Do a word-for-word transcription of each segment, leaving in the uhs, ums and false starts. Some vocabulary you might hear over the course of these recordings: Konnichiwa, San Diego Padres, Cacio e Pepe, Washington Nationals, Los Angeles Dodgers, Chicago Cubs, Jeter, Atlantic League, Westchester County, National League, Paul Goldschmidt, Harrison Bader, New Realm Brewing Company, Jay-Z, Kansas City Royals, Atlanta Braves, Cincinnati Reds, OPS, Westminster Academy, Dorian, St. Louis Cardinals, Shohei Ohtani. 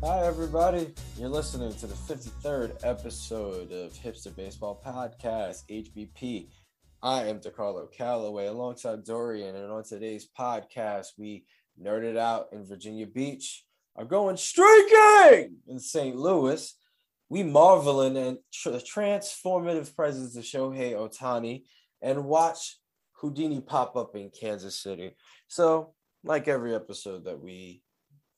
Hi, everybody. You're listening to the fifty-third episode of Hipster Baseball Podcast, H B P. I am DeCarlo Calloway alongside Dorian, and on today's podcast, we nerded out in Virginia Beach, are going streaking in Saint Louis. We marveling in the transformative presence of Shohei Ohtani and watch Houdini pop up in Kansas City. So, like every episode that we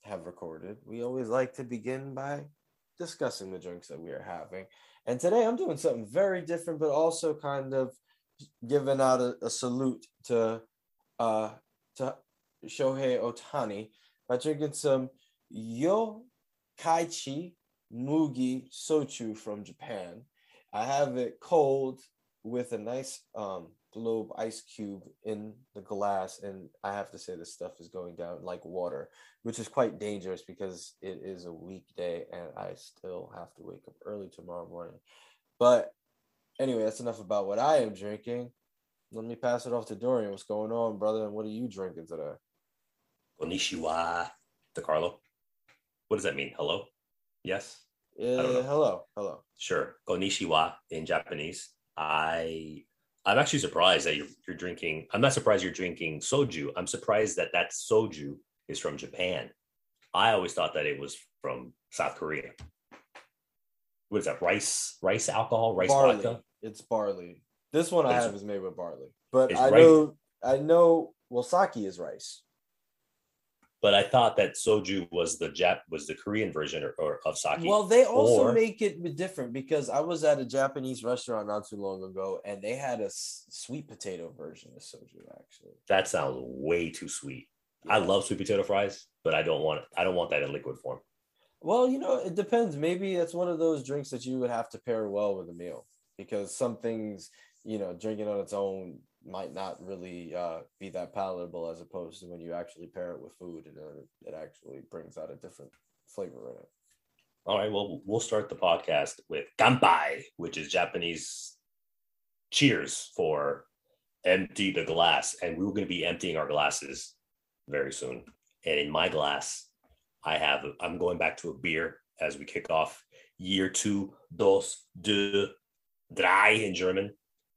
have recorded, we always like to begin by discussing the drinks that we are having. And today I'm doing something very different, but also kind of giving out a, a salute to uh, to Shohei Ohtani by drinking some Yokkaichi Mugi Sochu from Japan. I have it cold with a nice um, globe ice cube in the glass, and I have to say this stuff is going down like water, which is quite dangerous because it is a weekday and I still have to wake up early tomorrow morning. But anyway, that's enough about what I am drinking. Let me pass it off to Dorian. What's going on, brother? And what are you drinking today? Konnichiwa, DeCarlo. What does that mean? Hello? Yes? Uh, I don't know. Hello. Hello. Sure. Konnichiwa in Japanese. I... I'm actually surprised that you're, you're drinking. I'm not surprised you're drinking soju. I'm surprised that that soju is from Japan. I always thought that it was from South Korea. What is that? Rice, rice alcohol, rice barley. Vodka. It's barley. This one I it's, have is made with barley, but I rice. know, I know. Well, sake is rice. But I thought that soju was the Jap was the Korean version or, or of sake. Well, they also or... make it different because I was at a Japanese restaurant not too long ago, and they had a s- sweet potato version of soju. Actually, that sounds way too sweet. Yeah. I love sweet potato fries, but I don't want I don't want that in liquid form. Well, you know, it depends. Maybe it's one of those drinks that you would have to pair well with a meal because some things, you know, drinking on its own might not really uh, be that palatable as opposed to when you actually pair it with food and uh, it actually brings out a different flavor in it. All right, well, we'll start the podcast with Kanpai, which is Japanese cheers for empty the glass. And we're going to be emptying our glasses very soon. And in my glass, I have, I'm going back to a beer as we kick off year two, dos, de, drei in German.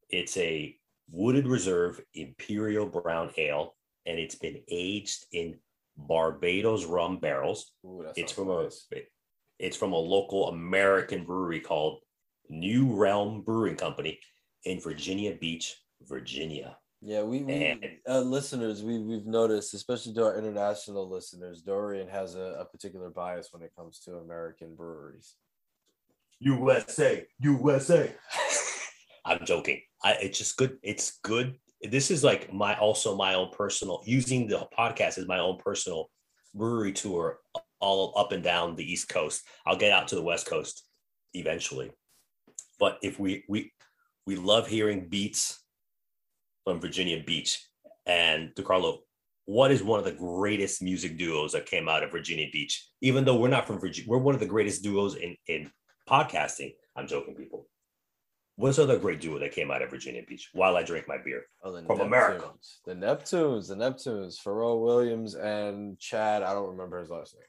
It's a Wooded Reserve Imperial Brown Ale, and it's been aged in Barbados rum barrels. Ooh, it's from nice. a it's from a local American brewery called New Realm Brewing Company in Virginia Beach, Virginia. Yeah, we, we and, uh, listeners, we we've noticed, especially to our international listeners, Dorian has a, a particular bias when it comes to American breweries. U S A, U S A. I'm joking. I, it's just good. It's good. This is like my also my own personal using the podcast as my own personal brewery tour all up and down the East Coast. I'll get out to the West Coast eventually. But if we we we love hearing beats from Virginia Beach. And DeCarlo, what is one of the greatest music duos that came out of Virginia Beach? Even though we're not from Virginia, we're one of the greatest duos in, in podcasting. I'm joking, people. What's the other great duo that came out of Virginia Beach while I drink my beer? Oh, the from Neptunes. America. The Neptunes, the Neptunes, Pharrell Williams and Chad, I don't remember his last name.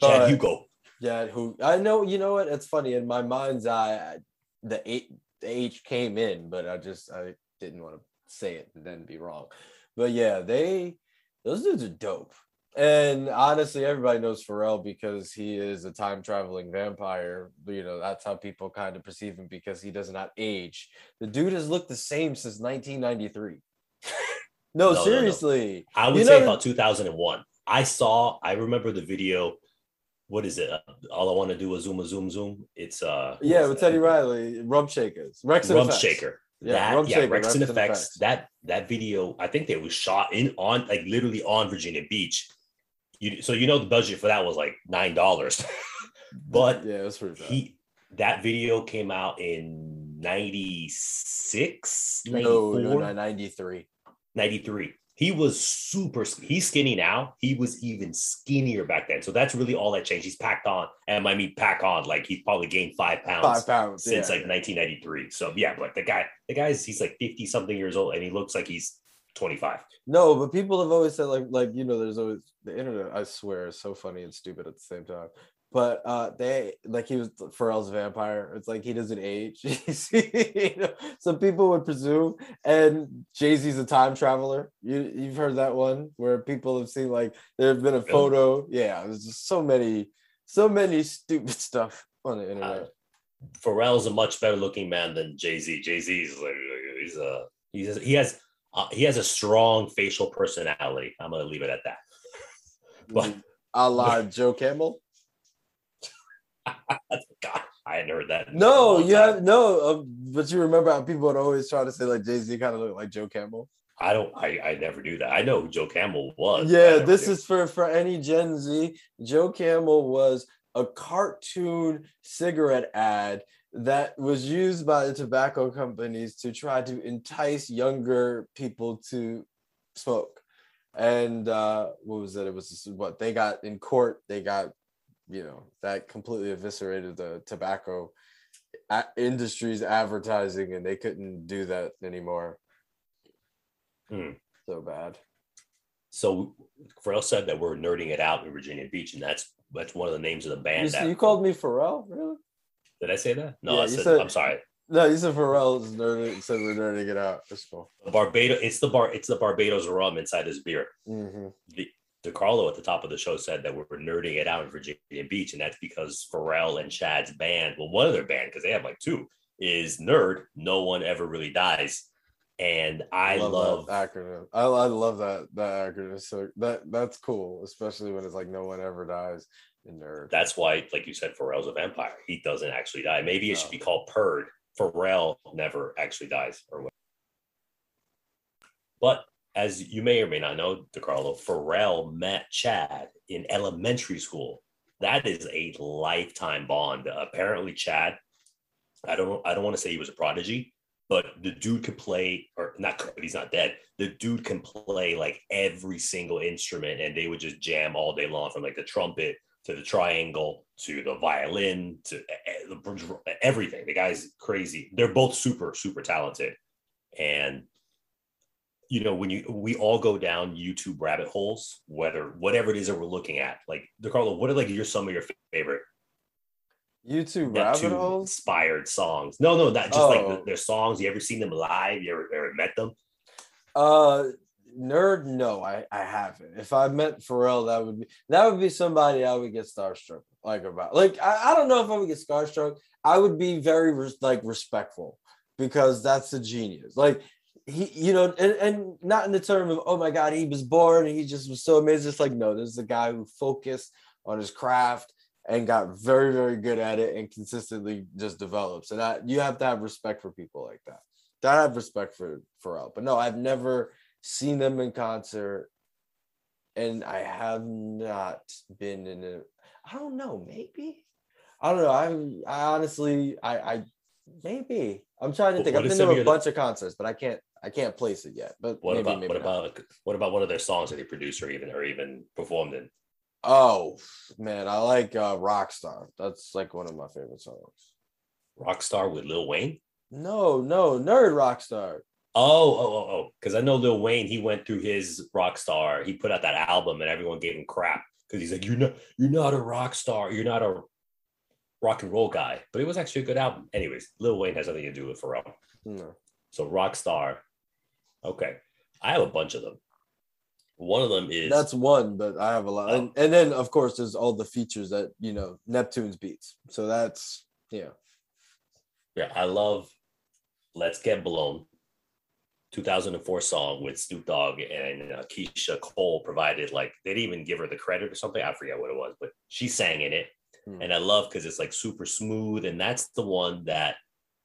But Chad Hugo. Yeah, who I know, you know what? It's funny. In my mind's eye, the H, the H came in, but I just I didn't want to say it and then be wrong. But yeah, they those dudes are dope. And honestly, everybody knows Pharrell because he is a time-traveling vampire. You know, that's how people kind of perceive him because he does not age. The dude has looked the same since nineteen ninety-three. no, no, seriously. No, no. I would you say know, about two thousand one. I saw, I remember the video. What is it? All I Want to Do is Zoom, a Zoom, Zoom. It's, uh, yeah, with Teddy Riley, Rump Shakers, Rex and Rump Effects. Shaker. Yeah, that, Rump yeah, Shaker, Rex and Effects. Effects. That, that video, I think they was shot in on, like literally on Virginia Beach. You, so you know the budget for that was like nine dollars, but yeah, that's pretty bad. He that video came out in ninety-six, no, no, ninety-three, ninety-three. He was super. He's skinny now. He was even skinnier back then. So that's really all that changed. He's packed on, and I mean pack on. Like he's probably gained five pounds, five pounds since yeah, like yeah. nineteen ninety-three. So yeah, but the guy, the guy's he's like fifty something years old, and he looks like he's twenty-five. No, but people have always said like like you know there's always the internet, I swear, is so funny and stupid at the same time. But uh, they like he was Pharrell's vampire. It's like he doesn't age. You know, some people would presume. And Jay-Z's a time traveler. You you've heard that one where people have seen like there have been a photo. Yeah, there's just so many, so many stupid stuff on the internet. Uh, Pharrell's a much better looking man than Jay-Z. Jay-Z's like he's a he has he has uh, he has a strong facial personality. I'm gonna leave it at that. But a la Joe Camel. God, I hadn't heard that. No, you have no, uh, but you remember how people would always try to say like Jay-Z kind of looked like Joe Camel. I don't, I, I never knew that. I know who Joe Camel was. Yeah, this knew. is for for any Gen Z. Joe Camel was a cartoon cigarette ad that was used by the tobacco companies to try to entice younger people to smoke. And uh, what was it? It was what they got in court. They got. You know, that completely eviscerated the tobacco industry's advertising, and they couldn't do that anymore. Hmm. So bad. So Pharrell said that we're nerding it out in Virginia Beach, and that's that's one of the names of the band. You, that you called me Pharrell, really? Did I say that? No, yeah, I said, said I'm sorry. No, you said Pharrell is nerding. Said we're nerding it out. That's cool. Barbados. It's the bar. It's the Barbados rum inside this beer. Mm-hmm. The, DeCarlo at the top of the show said that we're nerding it out in Virginia Beach, and that's because Pharrell and Chad's band, well, one of their band, because they have like two, is NERD. No one ever really dies, and I love, love that acronym. I, I love that that acronym. So that that's cool, especially when it's like no one ever dies in NERD. That's why, like you said, Pharrell's a vampire. He doesn't actually die. Maybe it no. should be called P E R D. Pharrell never actually dies, or whatever. But. As you may or may not know, DeCarlo, Pharrell met Chad in elementary school. That is a lifetime bond. Apparently, Chad, I don't I don't want to say he was a prodigy, but the dude could play, or not, he's not dead. The dude can play like every single instrument, and they would just jam all day long, from like the trumpet to the triangle to the violin to everything. The guy's crazy. They're both super, super talented. And you know, when you we all go down YouTube rabbit holes, whether whatever it is that we're looking at, like DeCarlo, what are like your some of your favorite YouTube rabbit holes inspired songs? No, no, not just oh. like their songs. You ever seen them live? You ever, ever met them? Uh, NERD, no, I, I haven't. If I met Pharrell, that would be that would be somebody I would get starstruck like about. Like I, I don't know if I would get starstruck. I would be very res- like respectful, because that's the genius. Like. He, you know, and, and not in the term of, oh my God, he was born and he just was so amazing. It's like, no, this is a guy who focused on his craft and got very, very good at it and consistently just developed. So that you have to have respect for people like that. That I have respect for Pharrell. But no, I've never seen them in concert, and I have not been in a, I don't know, maybe. I don't know. I, I honestly, I, I maybe. I'm trying to think. What I've been to a bunch of concerts, but I can't. I can't place it yet, but what maybe, about maybe what not. about what about one of their songs that they produced or even or even performed in? Oh man, I like uh, Rockstar. That's like one of my favorite songs. Rockstar with Lil Wayne? No, no, NERD Rockstar. Oh, oh, oh, oh! Because I know Lil Wayne. He went through his Rockstar. He put out that album, and everyone gave him crap because he's like, "You're not, you're not a rock star. You're not a rock and roll guy." But it was actually a good album. Anyways, Lil Wayne has nothing to do with Pharrell. No. So Rockstar. Okay. I have a bunch of them. One of them is... That's one, but I have a lot. Oh. And, and then, of course, there's all the features that, you know, Neptunes beats. So that's, yeah. Yeah, I love Let's Get Blown, two thousand four song with Snoop Dogg and uh, Keisha Cole provided, like, they didn't even give her the credit or something. I forget what it was, but she sang in it. Hmm. And I love because it's, like, super smooth. And that's the one that...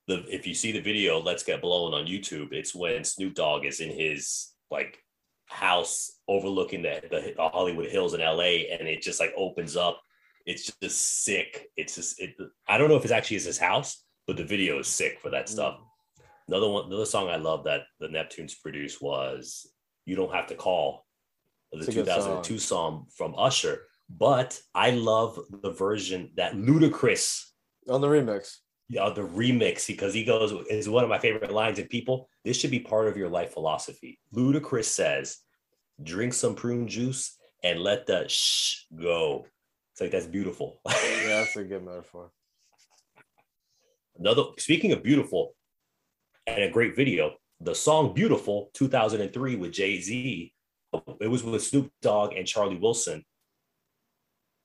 The, if you see the video, Let's Get Blown on YouTube, it's when Snoop Dogg is in his like house overlooking the, the Hollywood Hills in L A, and it just like opens up. It's just sick. It's just it. I don't know if it's actually is his house, but the video is sick for that stuff. Another one, another song I love that the Neptunes produced was "You Don't Have to Call," the two thousand two song. song from Usher. But I love the version that Ludacris on the remix. Uh, the remix, because he goes, is one of my favorite lines in People. This should be part of your life philosophy. Ludacris says, drink some prune juice and let the shh go. It's like, that's beautiful. Yeah, that's a good metaphor. Another, speaking of beautiful and a great video, the song Beautiful two thousand three with Jay-Z. It was with Snoop Dogg and Charlie Wilson.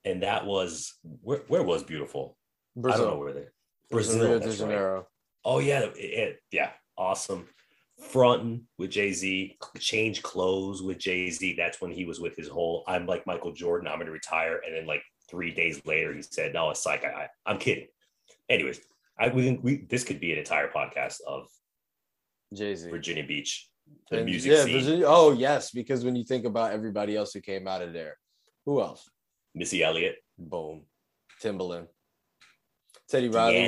And that was, where, where was Beautiful? Brazil. I don't know where they Brazil. Rio de Janeiro. Right. Oh, yeah. It, it, yeah. Awesome. Frontin' with Jay-Z, Change Clothes with Jay-Z. That's when he was with his whole, I'm like Michael Jordan, I'm going to retire. And then like three days later, he said, no, it's like, I, I, I'm kidding. Anyways, I we, we this could be an entire podcast of Jay-Z, Virginia Beach, the and, music yeah, scene. Virginia, oh, yes. Because when you think about everybody else who came out of there, who else? Missy Elliott. Boom. Timbaland. Teddy Riley.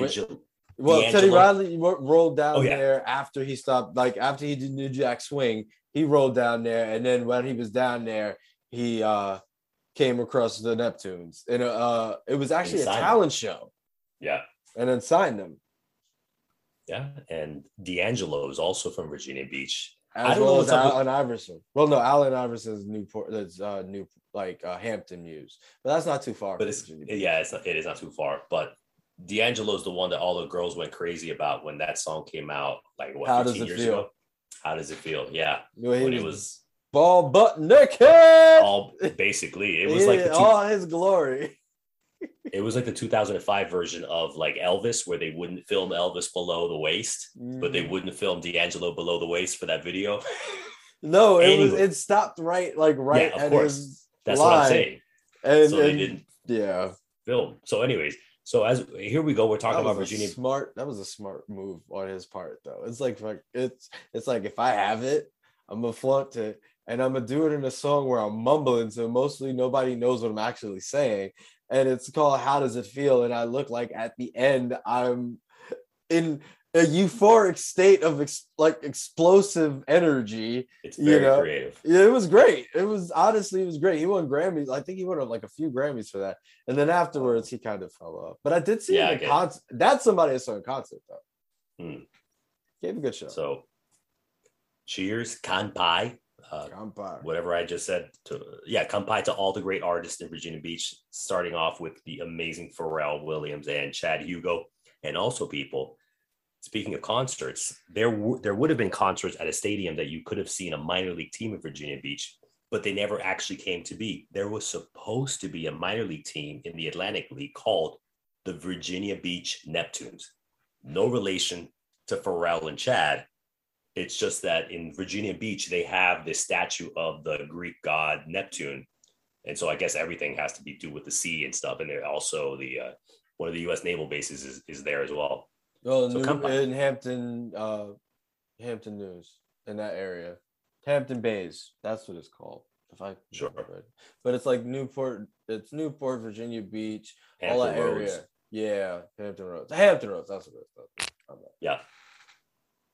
Well, D'Angelo. Teddy Riley rolled down oh, yeah. there after he stopped, like after he did New Jack Swing, he rolled down there. And then when he was down there, he uh, came across the Neptunes. And uh, it was actually a talent them. show. Yeah. And then signed them. Yeah. And D'Angelo is also from Virginia Beach. As I don't well know as Allen with... Iverson. Well, no, Allen Iverson's Newport, that's uh, New, like uh, Hampton News. But that's not too far. But it's, yeah, it's not, it is not too far. But D'Angelo is the one that all the girls went crazy about when that song came out. Like what? How does it years feel? Ago? How does it feel? Yeah, well, when it was ball butt naked. All basically, it was yeah, like the two, all his glory. It was like the two thousand five version of like Elvis, where they wouldn't film Elvis below the waist, mm. but they wouldn't film D'Angelo below the waist for that video. No, it anyway. was it stopped right like right yeah, of course. His That's line. What I'm saying. And so and, they didn't yeah film. So, anyways. So as here we go, we're talking about Virginia. Smart, that was a smart move on his part, though. It's like, like it's it's like if I have it, I'm gonna flaunt it, and I'm gonna do it in a song where I'm mumbling, so mostly nobody knows what I'm actually saying. And it's called "How Does It Feel?" And I look like at the end, I'm in a euphoric state of ex- like explosive energy. It's very you know? creative. Yeah, it was great. It was honestly, it was great. He won Grammys. I think he won like a few Grammys for that. And then afterwards, he kind of fell off. But I did see yeah, him in concert. That's somebody I saw in concert though. Mm. Gave a good show. So, cheers, Kanpai. Uh, Kanpai. Whatever I just said. To, yeah, Kanpai to all the great artists in Virginia Beach. Starting off with the amazing Pharrell Williams and Chad Hugo, and also people. Speaking of concerts, there w- there would have been concerts at a stadium that you could have seen a minor league team in Virginia Beach, but they never actually came to be. There was supposed to be a minor league team in the Atlantic League called the Virginia Beach Neptunes. No relation to Pharrell and Chad. It's just that in Virginia Beach, they have this statue of the Greek god Neptune. And so I guess everything has to be do with the sea and stuff. And they're also the uh, one of the U S naval bases is, is there as well. Well, so New, in Hampton, uh, Hampton News, in that area, Hampton Bays, that's what it's called. If I sure, it. But it's like Newport, it's Newport, Virginia Beach, Hampton all that Roads. area. Yeah, Hampton Roads, Hampton Roads. That's what it's called. Yeah.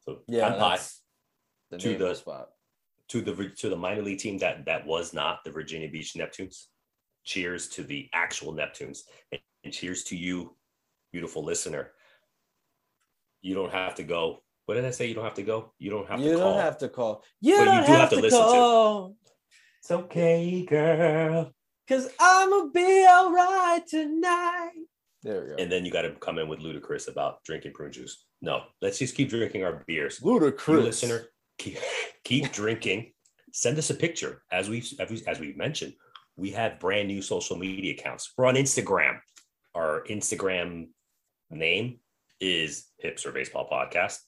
So yeah, that's the to the spot, to the to the minor league team that that was not the Virginia Beach Neptunes. Cheers to the actual Neptunes, and cheers to you, beautiful listener. You don't have to go. What did I say? You don't have to go. You don't have you to call. You don't have to call. You but don't you do have, have to listen call. to. It's okay, girl. Because I'm going to be all right tonight. There we go. And then you got to come in with Ludacris about drinking prune juice. No, let's just keep drinking our beers. Ludacris. You listener, keep, keep drinking. Send us a picture. As we've, as we've, as we've mentioned, we have brand new social media accounts. We're on Instagram. Our Instagram name is Hipster Baseball Podcast.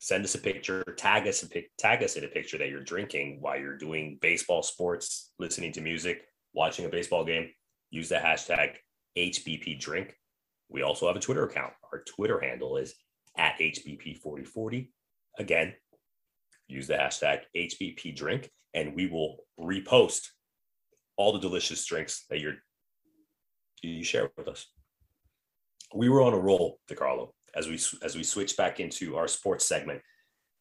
Send us a picture, tag us a pic, tag us in a picture that you're drinking while you're doing baseball, sports, listening to music, watching a baseball game. Use the hashtag H B P Drink. We also have a Twitter account. Our Twitter handle is at H B P forty forty. Again, use the hashtag H B P Drink, and we will repost all the delicious drinks that you're you share with us. We were on a roll, DeCarlo. As we as we switch back into our sports segment,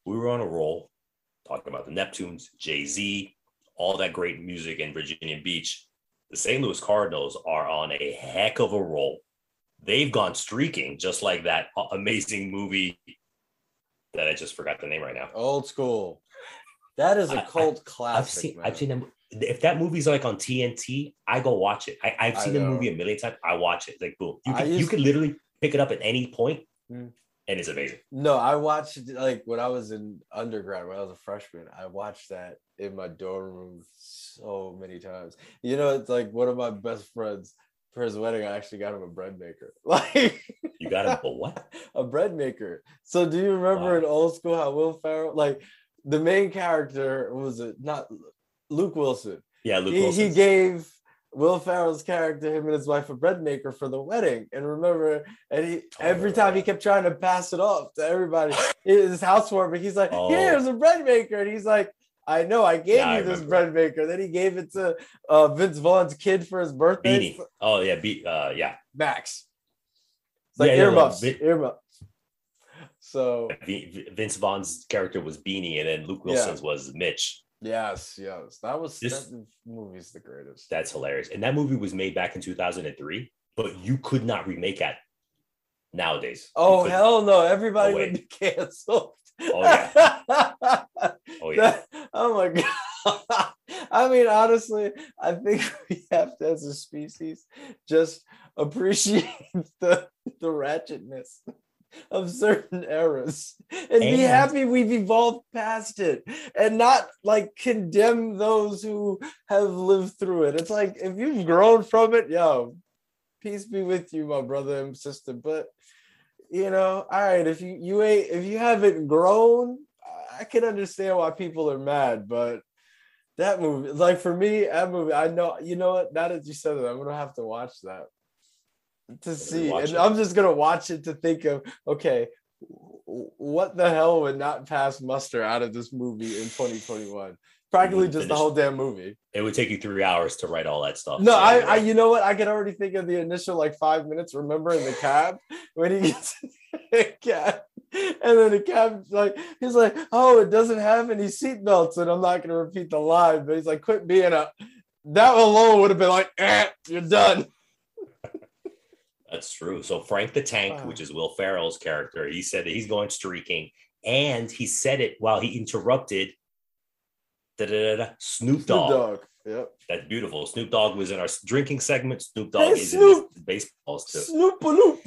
we were on a roll talking about the Neptunes, Jay-Z, all that great music in Virginia Beach. The Saint Louis Cardinals are on a heck of a roll. They've gone streaking, just like that amazing movie that I just forgot the name right now. Old School. That is a I, cult I, classic. I've seen, I've seen them. if that movie's like on T N T, I go watch it. I, I've seen I the movie a million times. I watch it. Like, boom. You can, used- you can literally pick it up at any point. Mm. And it's amazing. No, I watched, like, when I was in undergrad, when I was a freshman, I watched that in my dorm room so many times. You know, it's like one of my best friends, for his wedding, I actually got him a bread maker. Like, you got him a what? A bread maker. So do you remember wow. in Old School how Will Ferrell, like, the main character was a, not Luke Wilson. Yeah, Luke he, Wilson. He gave Will Ferrell's character, him and his wife, a bread maker for the wedding. And remember, and he oh, every time he kept trying to pass it off to everybody, his housewarming, he's like, oh. here's a bread maker. And he's like, I know, I gave yeah, you I this bread maker. Then he gave it to uh, Vince Vaughn's kid for his birthday. Beanie. Oh, yeah. Be- uh, yeah. Max. It's like yeah, earmuffs. Yeah, no, no. Earmuffs. So Vince Vaughn's character was Beanie, and then Luke Wilson's yeah. was Mitch. Yes, yes. That was this that movie's the greatest. That's hilarious. And that movie was made back in two thousand three, but you could not remake that nowadays. Oh, hell no. Everybody away. would be canceled. Oh, yeah. Oh, yeah. That, oh, my God. I mean, honestly, I think we have to, as a species, just appreciate the, the ratchetness of certain eras and, and be happy we've evolved past it and not like condemn those who have lived through it. It's like, if you've grown from it, yo, peace be with you, my brother and sister. But you know, all right, if you you ain't if you haven't grown, I can understand why people are mad. But that movie, like, for me, that movie, I know, you know what, now that you said that, I'm gonna have to watch that to see, and it. I'm just gonna watch it to think of, okay, what the hell would not pass muster out of this movie in twenty twenty-one? Practically just finish. The whole damn movie. It would take you three hours to write all that stuff. No, so I, I, you know what? I can already think of the initial like five minutes. Remember in the cab when he gets the cab, and then the cab like he's like, oh, it doesn't have any seatbelts, and I'm not gonna repeat the line, but he's like, quit being a. That alone would have been like, eh, you're done. That's true. So Frank the Tank, wow. which is Will Ferrell's character, he said that he's going streaking, and he said it while he interrupted da, da, da, da, Snoop Dogg. Snoop Dogg. Yep. That's beautiful. Snoop Dogg was in our drinking segment. Snoop Dogg hey, is Snoop. in baseball still. Snoop-a-loop.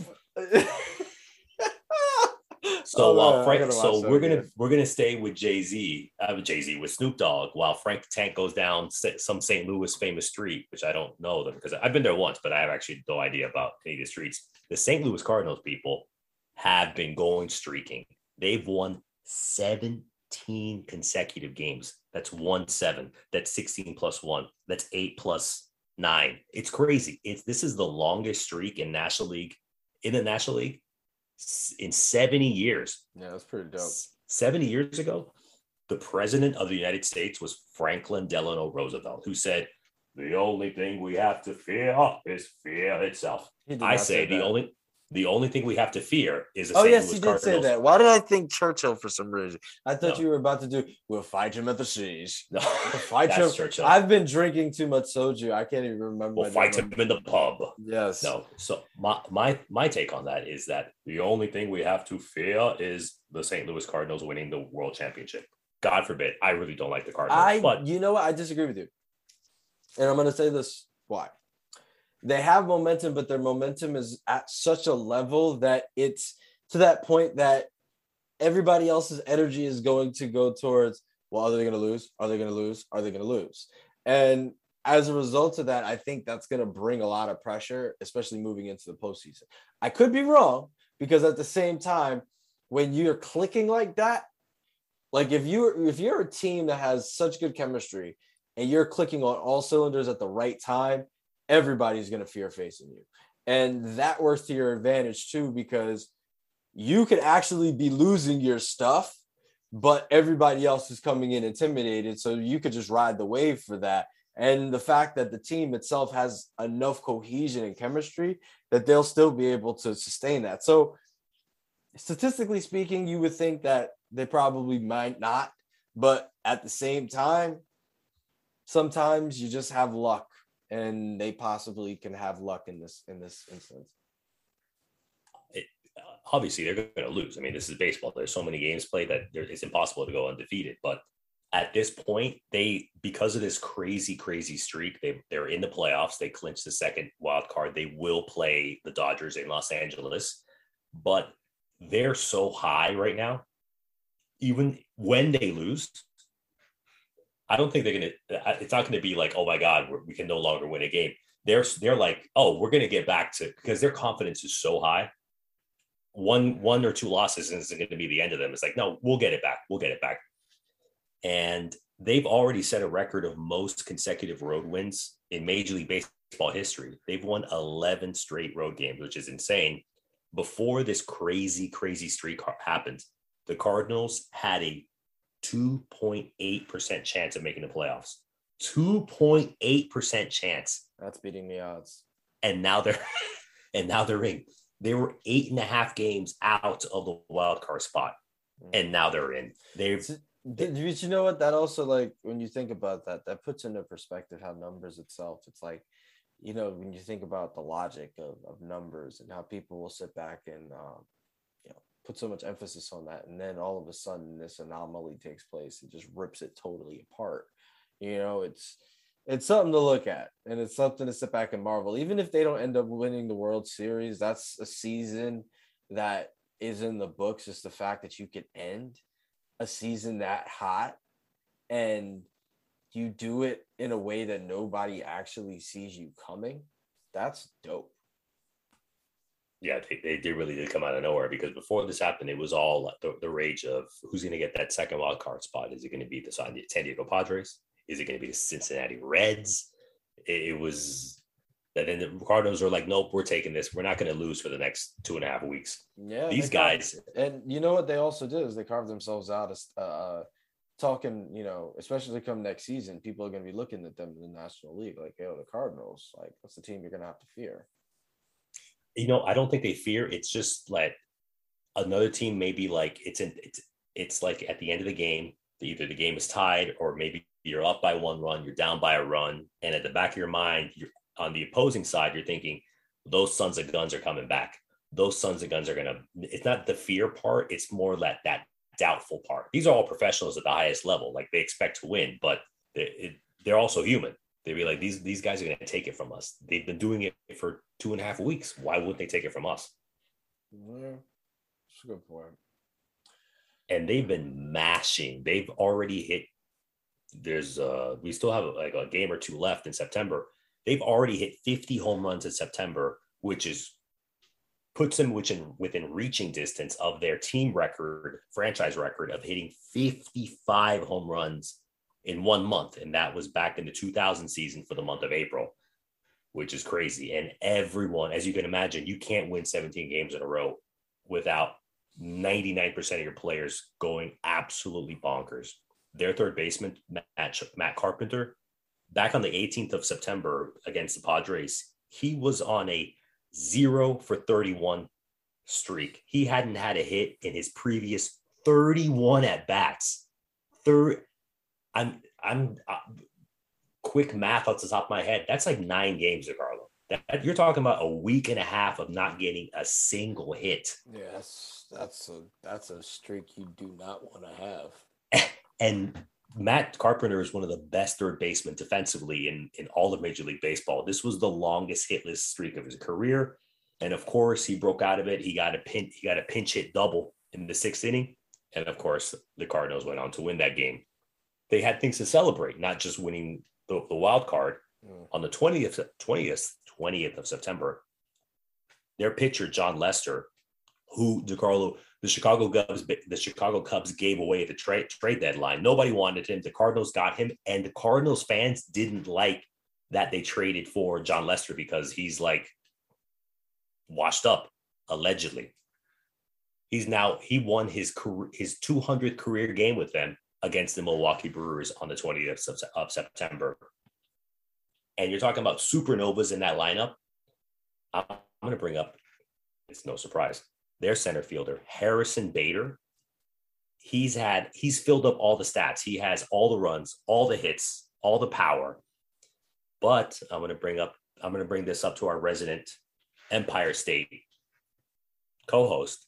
So oh, while man, Frank, so we're gonna good. we're gonna stay with Jay-Z, uh, Jay-Z with Snoop Dogg, while Frank the Tank goes down some Saint Louis famous street, which I don't know them because I've been there once, but I have actually no idea about any of the streets. The Saint Louis Cardinals people have been going streaking. They've won seventeen consecutive games. That's one seven. That's sixteen plus one. That's eight plus nine. It's crazy. It's this is the longest streak in National League in the National League. In seventy years. Yeah, that's pretty dope. seventy years ago, the president of the United States was Franklin Delano Roosevelt, who said, the only thing we have to fear is fear itself. I say, say the only the only thing we have to fear is the oh, Saint yes, Louis you Cardinals. Did say that. Why did I think Churchill for some reason? I thought no. you were about to do, we'll fight him at the seas. No, we'll fight him. Churchill. I've been drinking too much soju. I can't even remember. We'll fight name. him in the pub. Yes. No. So my, my, my take on that is that the only thing we have to fear is the Saint Louis Cardinals winning the world championship. God forbid. I really don't like the Cardinals. I, but you know what? I disagree with you. And I'm going to say this. Why? They have momentum, but their momentum is at such a level that it's to that point that everybody else's energy is going to go towards, well, are they going to lose? Are they going to lose? Are they going to lose? And as a result of that, I think that's going to bring a lot of pressure, especially moving into the postseason. I could be wrong, because at the same time, when you're clicking like that, like if you're, if you're a team that has such good chemistry and you're clicking on all cylinders at the right time, everybody's going to fear facing you. And that works to your advantage too, because you could actually be losing your stuff, but everybody else is coming in intimidated. So you could just ride the wave for that. And the fact that the team itself has enough cohesion and chemistry that they'll still be able to sustain that. So statistically speaking, you would think that they probably might not, but at the same time, sometimes you just have luck. And they possibly can have luck in this in this instance. It, obviously, they're going to lose. I mean, this is baseball. There's so many games played that it's impossible to go undefeated. But at this point, they, because of this crazy, crazy streak, they, they're in the playoffs. They clinch the second wild card. They will play the Dodgers in Los Angeles, but they're so high right now. Even when they lose, I don't think they're going to, it's not going to be like, oh my God, we're, we can no longer win a game. They're, they're like, oh, we're going to get back to, because their confidence is so high. One, one or two losses isn't going to be the end of them. It's like, no, we'll get it back. We'll get it back. And they've already set a record of most consecutive road wins in Major League Baseball history. They've won eleven straight road games, which is insane. Before this crazy, crazy streak happened, the Cardinals had a two point eight percent chance of making the playoffs. two point eight percent chance. That's beating the odds. And now they're and now they're in. They were eight and a half games out of the wild card spot. Mm. And now they're in. They've Did, did you know what that also, like, when you think about that, that puts into perspective how numbers itself, it's like, you know, when you think about the logic of, of numbers and how people will sit back and, um, you know, put so much emphasis on that. And then all of a sudden this anomaly takes place and just rips it totally apart. You know, it's, it's something to look at, and it's something to sit back and marvel. Even if they don't end up winning the World Series, that's a season that is in the books. It's the fact that you could end a season that hot, and you do it in a way that nobody actually sees you coming. That's dope. Yeah, they, they did really did come out of nowhere, because before this happened, it was all the, the rage of who's going to get that second wild card spot. Is it going to be the San Diego Padres? Is it going to be the Cincinnati Reds? It, it was that. Then the Cardinals are like, nope, we're taking this. We're not going to lose for the next two and a half weeks. Yeah, these guys. And you know what they also did is they carved themselves out as uh, talking, you know, especially come next season, people are going to be looking at them in the National League like, yo, the Cardinals, like, that's the team you're going to have to fear. You know, I don't think they fear. It's just like another team, maybe like it's in, it's, it's like at the end of the game, either the game is tied or maybe you're up by one run, you're down by a run. And at the back of your mind, you're, on the opposing side, you're thinking those sons of guns are coming back. Those sons of guns are going to, it's not the fear part. It's more that, that doubtful part. These are all professionals at the highest level. Like they expect to win, but they're, it, they're also human. They'd be like, these, these guys are going to take it from us. They've been doing it for two and a half weeks. Why wouldn't they take it from us? Yeah, that's a good point. And they've been mashing. They've already hit. There's uh we still have like a game or two left in September. They've already hit fifty home runs in September, which is puts them within, within reaching distance of their team record, franchise record of hitting fifty-five home runs in one month. And that was back in the two thousand season for the month of April, which is crazy. And everyone, as you can imagine, you can't win seventeen games in a row without ninety-nine percent of your players going absolutely bonkers. Their third baseman, Matt, Matt Carpenter, back on the eighteenth of September against the Padres, he was on a zero for thirty-one streak. He hadn't had a hit in his previous thirty-one at-bats. Third, I'm, I'm, uh, quick math off the top of my head, that's like nine games, DeCarlo. That, you're talking about a week and a half of not getting a single hit. Yeah, that's, that's, a, that's a streak you do not want to have. And Matt Carpenter is one of the best third basemen defensively in, in all of Major League Baseball. This was the longest hitless streak of his career. And of course, he broke out of it. He got a pin, he got a pinch hit double in the sixth inning. And of course, the Cardinals went on to win that game. They had things to celebrate, not just winning the, the wild card. Mm. On the twentieth, twentieth, twentieth of September, their pitcher, John Lester, who DeCarlo, the Chicago Cubs, the Chicago Cubs gave away the trade trade deadline. Nobody wanted him. The Cardinals got him, and the Cardinals fans didn't like that they traded for John Lester because he's like washed up, allegedly. He's now he won his career, his two hundredth career game with them against the Milwaukee Brewers on the twentieth of September. And you're talking about supernovas in that lineup. I'm, I'm going to bring up. It's no surprise. Their center fielder, Harrison Bader, he's had, he's filled up all the stats. He has all the runs, all the hits, all the power. But I'm going to bring up, I'm going to bring this up to our resident Empire State co-host.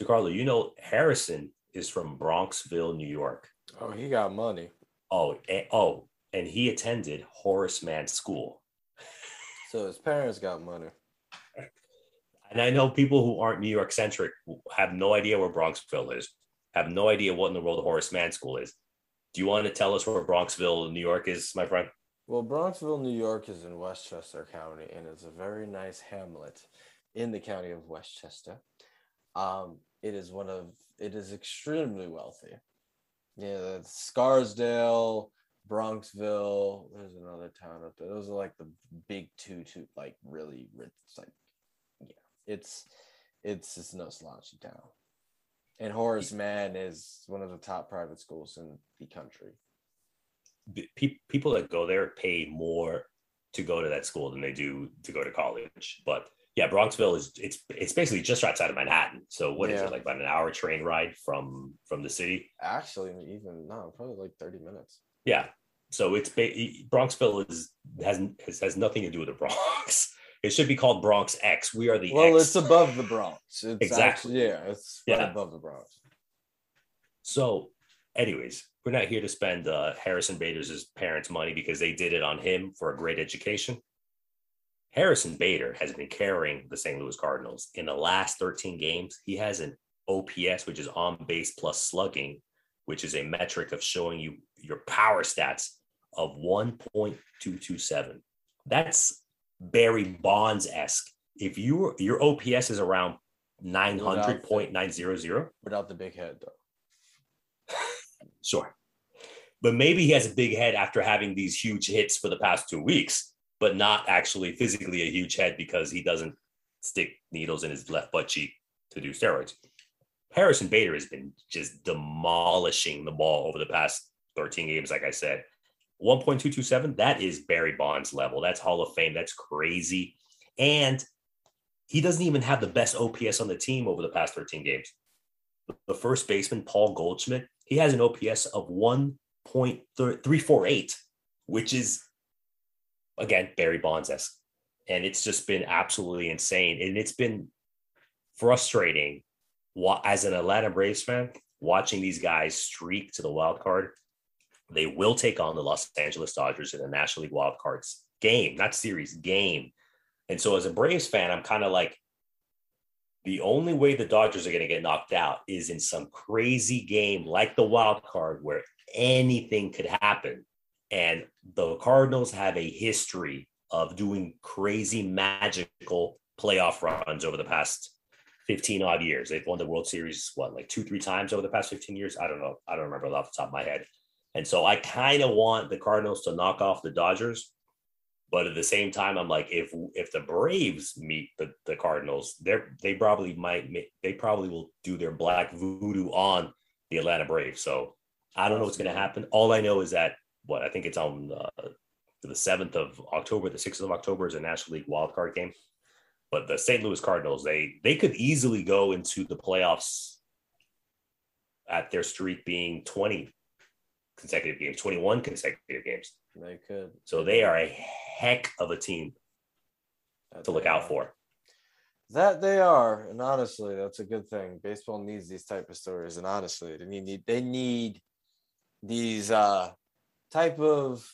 DeCarlo, you know, Harrison is from Bronxville, New York. Oh, he got money. Oh, and, oh, and he attended Horace Mann School. So his parents got money. And I know people who aren't New York centric have no idea where Bronxville is, have no idea what in the world Horace Mann School is. Do you want to tell us where Bronxville, New York is, my friend? Well, Bronxville, New York is in Westchester County, and it's a very nice hamlet in the county of Westchester. Um, it is one of, it is extremely wealthy. Yeah, that's Scarsdale, Bronxville. There's another town up there. Those are like the big two, two like really rich, like, It's, it's, it's no slouchy town, and Horace Mann is one of the top private schools in the country. People that go there pay more to go to that school than they do to go to college. But yeah, Bronxville is it's it's basically just outside of Manhattan. So what yeah. is it like? About an hour train ride from from the city? Actually, even no, probably like thirty minutes. Yeah. So it's Bronxville is has has nothing to do with the Bronx. It should be called Bronx X. We are the well, X. Well, it's above the Bronx. It's exactly. Actually, yeah, it's right yeah. above the Bronx. So, anyways, we're not here to spend uh, Harrison Bader's parents' money because they did it on him for a great education. Harrison Bader has been carrying the Saint Louis Cardinals. In the last thirteen games, he has an O P S, which is on base plus slugging, which is a metric of showing you your power stats of one point two two seven. That's Barry Bonds-esque. If you were, your O P S is around nine hundred point nine zero zero. Without the big head, though. Sure. But maybe he has a big head after having these huge hits for the past two weeks, but not actually physically a huge head because he doesn't stick needles in his left butt cheek to do steroids. Harrison Bader has been just demolishing the ball over the past thirteen games, like I said. one point two two seven, that is Barry Bonds level. That's Hall of Fame. That's crazy. And he doesn't even have the best O P S on the team over the past thirteen games. The first baseman, Paul Goldschmidt, he has an O P S of one point three four eight, which is, again, Barry Bonds-esque. And it's just been absolutely insane. And it's been frustrating as an Atlanta Braves fan, watching these guys streak to the wild card. They will take on the Los Angeles Dodgers in the National League Wild Card game, not series, game. And so as a Braves fan, I'm kind of like, the only way the Dodgers are going to get knocked out is in some crazy game like the Wild Card where anything could happen. And the Cardinals have a history of doing crazy, magical playoff runs over the past fifteen-odd years. They've won the World Series, what, like two, three times over the past fifteen years? I don't know. I don't remember off the top of my head. And so I kind of want the Cardinals to knock off the Dodgers. But at the same time, I'm like, if if the Braves meet the, the Cardinals, they're, they probably might, they probably will do their black voodoo on the Atlanta Braves. So I don't know what's going to happen. All I know is that, what, I think it's on uh, the seventh of October, the sixth of October is a National League wildcard game. But the Saint Louis Cardinals, they they could easily go into the playoffs at their streak being twenty consecutive games, twenty-one consecutive games. They could. So they are a heck of a team that to look out are. for. That they are, and honestly, that's a good thing. Baseball needs these type of stories, and honestly, they need they need these uh, type of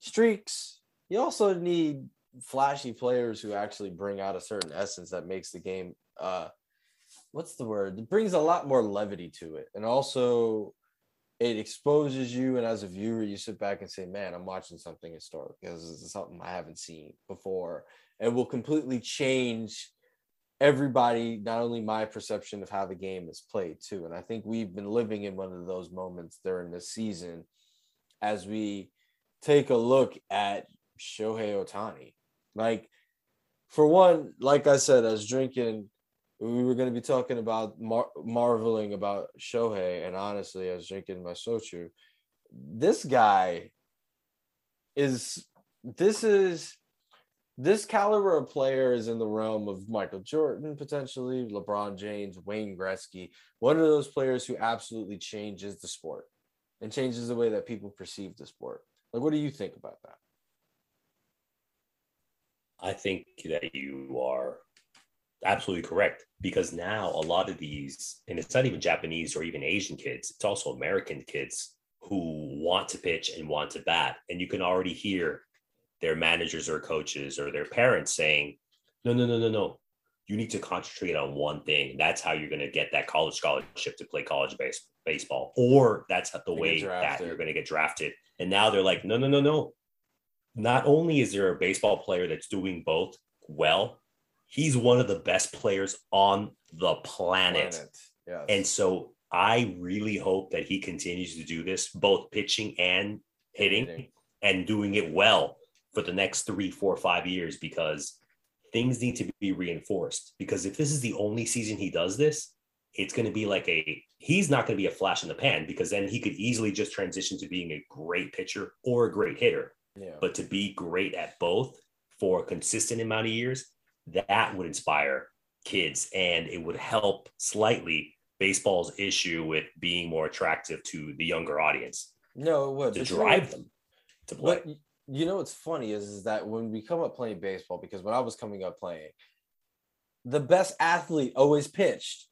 streaks. You also need flashy players who actually bring out a certain essence that makes the game. Uh, what's the word? It brings a lot more levity to it, and also. It exposes you, and as a viewer, you sit back and say, man, I'm watching something historic because this is something I haven't seen before. It will completely change everybody, not only my perception of how the game is played, too. And I think we've been living in one of those moments during this season as we take a look at Shohei Ohtani. Like, for one, like I said, I was drinking. We were going to be talking about mar- marveling about Shohei, and honestly, I was drinking my soju. This guy is this is this caliber of player is in the realm of Michael Jordan, potentially LeBron James, Wayne Gretzky, one of those players who absolutely changes the sport and changes the way that people perceive the sport. Like, what do you think about that? I think that you are. absolutely correct, because now a lot of these, and it's not even Japanese or even Asian kids, it's also American kids who want to pitch and want to bat. And you can already hear their managers or coaches or their parents saying, no, no, no, no, no. You need to concentrate on one thing. That's how you're going to get that college scholarship to play college base, baseball, or that's the way that you're going to get drafted. And now they're like, no, no, no, no. Not only is there a baseball player that's doing both well, he's one of the best players on the planet. planet. Yes. And so I really hope that he continues to do this, both pitching and hitting, hitting and doing it well for the next three, four, five years, because things need to be reinforced. Because if this is the only season he does this, it's going to be like a, he's not going to be a flash in the pan, because then he could easily just transition to being a great pitcher or a great hitter. Yeah. But to be great at both for a consistent amount of years, that would inspire kids, and it would help slightly baseball's issue with being more attractive to the younger audience. No, it would. To drive them to play. But you know what's funny is, is that when we come up playing baseball, because when I was coming up playing, the best athlete always pitched.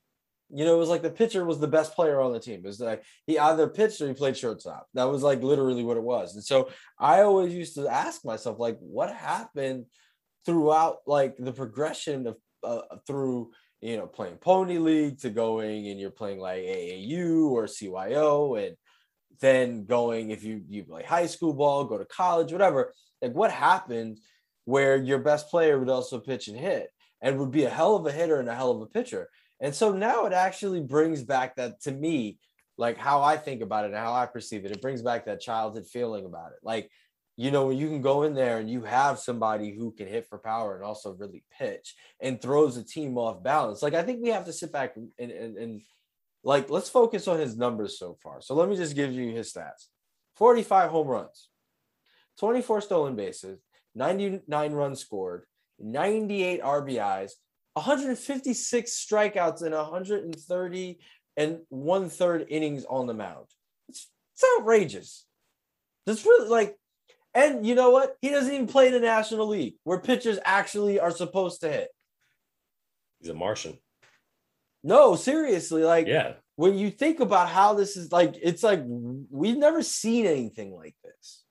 You know, it was like the pitcher was the best player on the team. It was like he either pitched or he played shortstop. That was like literally what it was. And so I always used to ask myself, like, what happened throughout like the progression of uh, through, you know, playing Pony League to going and you're playing like A A U or C Y O, and then going, if you, you play high school ball, go to college, whatever, like what happened where your best player would also pitch and hit and would be a hell of a hitter and a hell of a pitcher. And so now it actually brings back that, to me, like how I think about it and how I perceive it, it brings back that childhood feeling about it. Like, you know, when you can go in there and you have somebody who can hit for power and also really pitch and throws a team off balance. Like, I think we have to sit back and, and, and like, let's focus on his numbers so far. So let me just give you his stats. forty-five home runs, twenty-four stolen bases, ninety-nine runs scored, ninety-eight R B Is, one hundred fifty-six strikeouts, and one hundred thirty and one third innings on the mound. It's, it's outrageous. That's really like, and you know what? He doesn't even play in the National League where pitchers actually are supposed to hit. He's a Martian. No, seriously. Like, yeah. When you think about how this is like, it's like, we've never seen anything like this.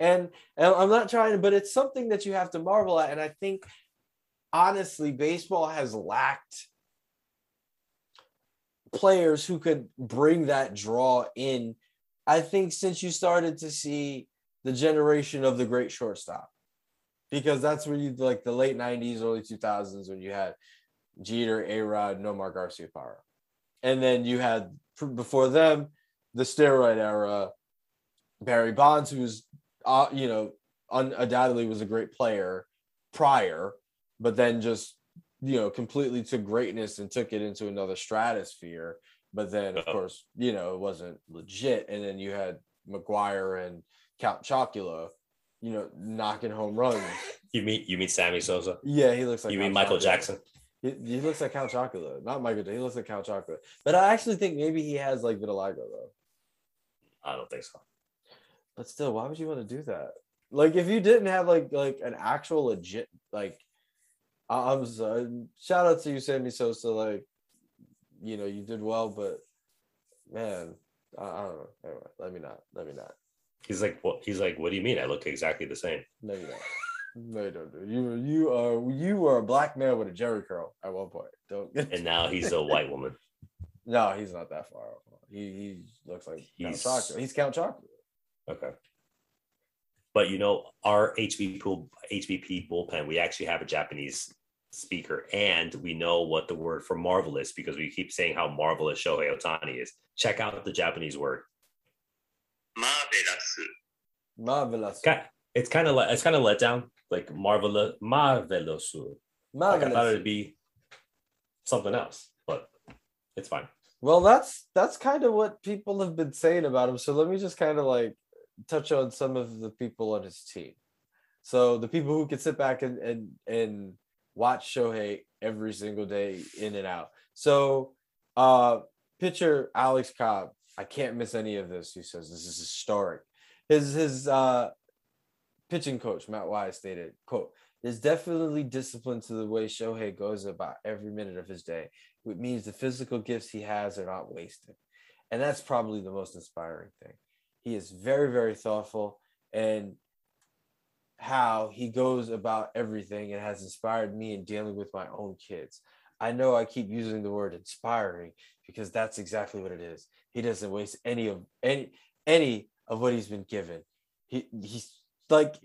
And, and I'm not trying to, but it's something that you have to marvel at. And I think, honestly, baseball has lacked players who could bring that draw in. I think since you started to see the generation of the great shortstop, because that's when you like the late nineties, early two thousands, when you had Jeter, A-Rod, Nomar Garciaparra. And then you had before them, the steroid era, Barry Bonds, who's, uh, you know, undoubtedly was a great player prior, but then just, you know, completely took greatness and took it into another stratosphere. But then, of course, you know, it wasn't legit. And then you had McGuire and Count Chocula, you know, knocking home runs. You mean you mean Sammy Sosa? Yeah, he looks like you Count mean Michael Chocula. Jackson. He, he looks like Count Chocula, not Michael. He looks like Count Chocula. But I actually think maybe he has like vitiligo though. I don't think so. But still, why would you want to do that? Like, if you didn't have like like an actual legit like, I'm sorry. Shout out to you, Sammy Sosa. Like, you know, you did well, but man, I, I don't know. Anyway, let me not. Let me not. He's like, what? He's like, what do you mean? I look exactly the same. No, you don't. No, you don't. Do. You, you are, you were a black man with a jerry curl at one point. Don't. And now he's a white woman. No, he's not that far off. He, he looks like he's Count Chocula. He's Count Chocula. Okay. But you know, our H B P bullpen, we actually have a Japanese speaker, and we know what the word for marvelous, because we keep saying how marvelous Shohei Ohtani is. Check out the Japanese word. Marvelous. Marvelous. It's kind of like, it's kind of let down, like marvelous, marvelous. Like, I thought it'd be something else, but it's fine. Well, that's that's kind of what people have been saying about him. So let me just kind of like touch on some of the people on his team. So the people who can sit back and and and watch Shohei every single day in and out. So uh, pitcher Alex Cobb. I can't miss any of this. He says this is historic. His his uh, pitching coach Matt Wise stated, "quote There's definitely discipline to the way Shohei goes about every minute of his day, which means the physical gifts he has are not wasted. And that's probably the most inspiring thing. He is very, very thoughtful, and how he goes about everything, it has inspired me in dealing with my own kids. I know I keep using the word inspiring because that's exactly what it is. He doesn't waste any of any any of what he's been given. He he's like,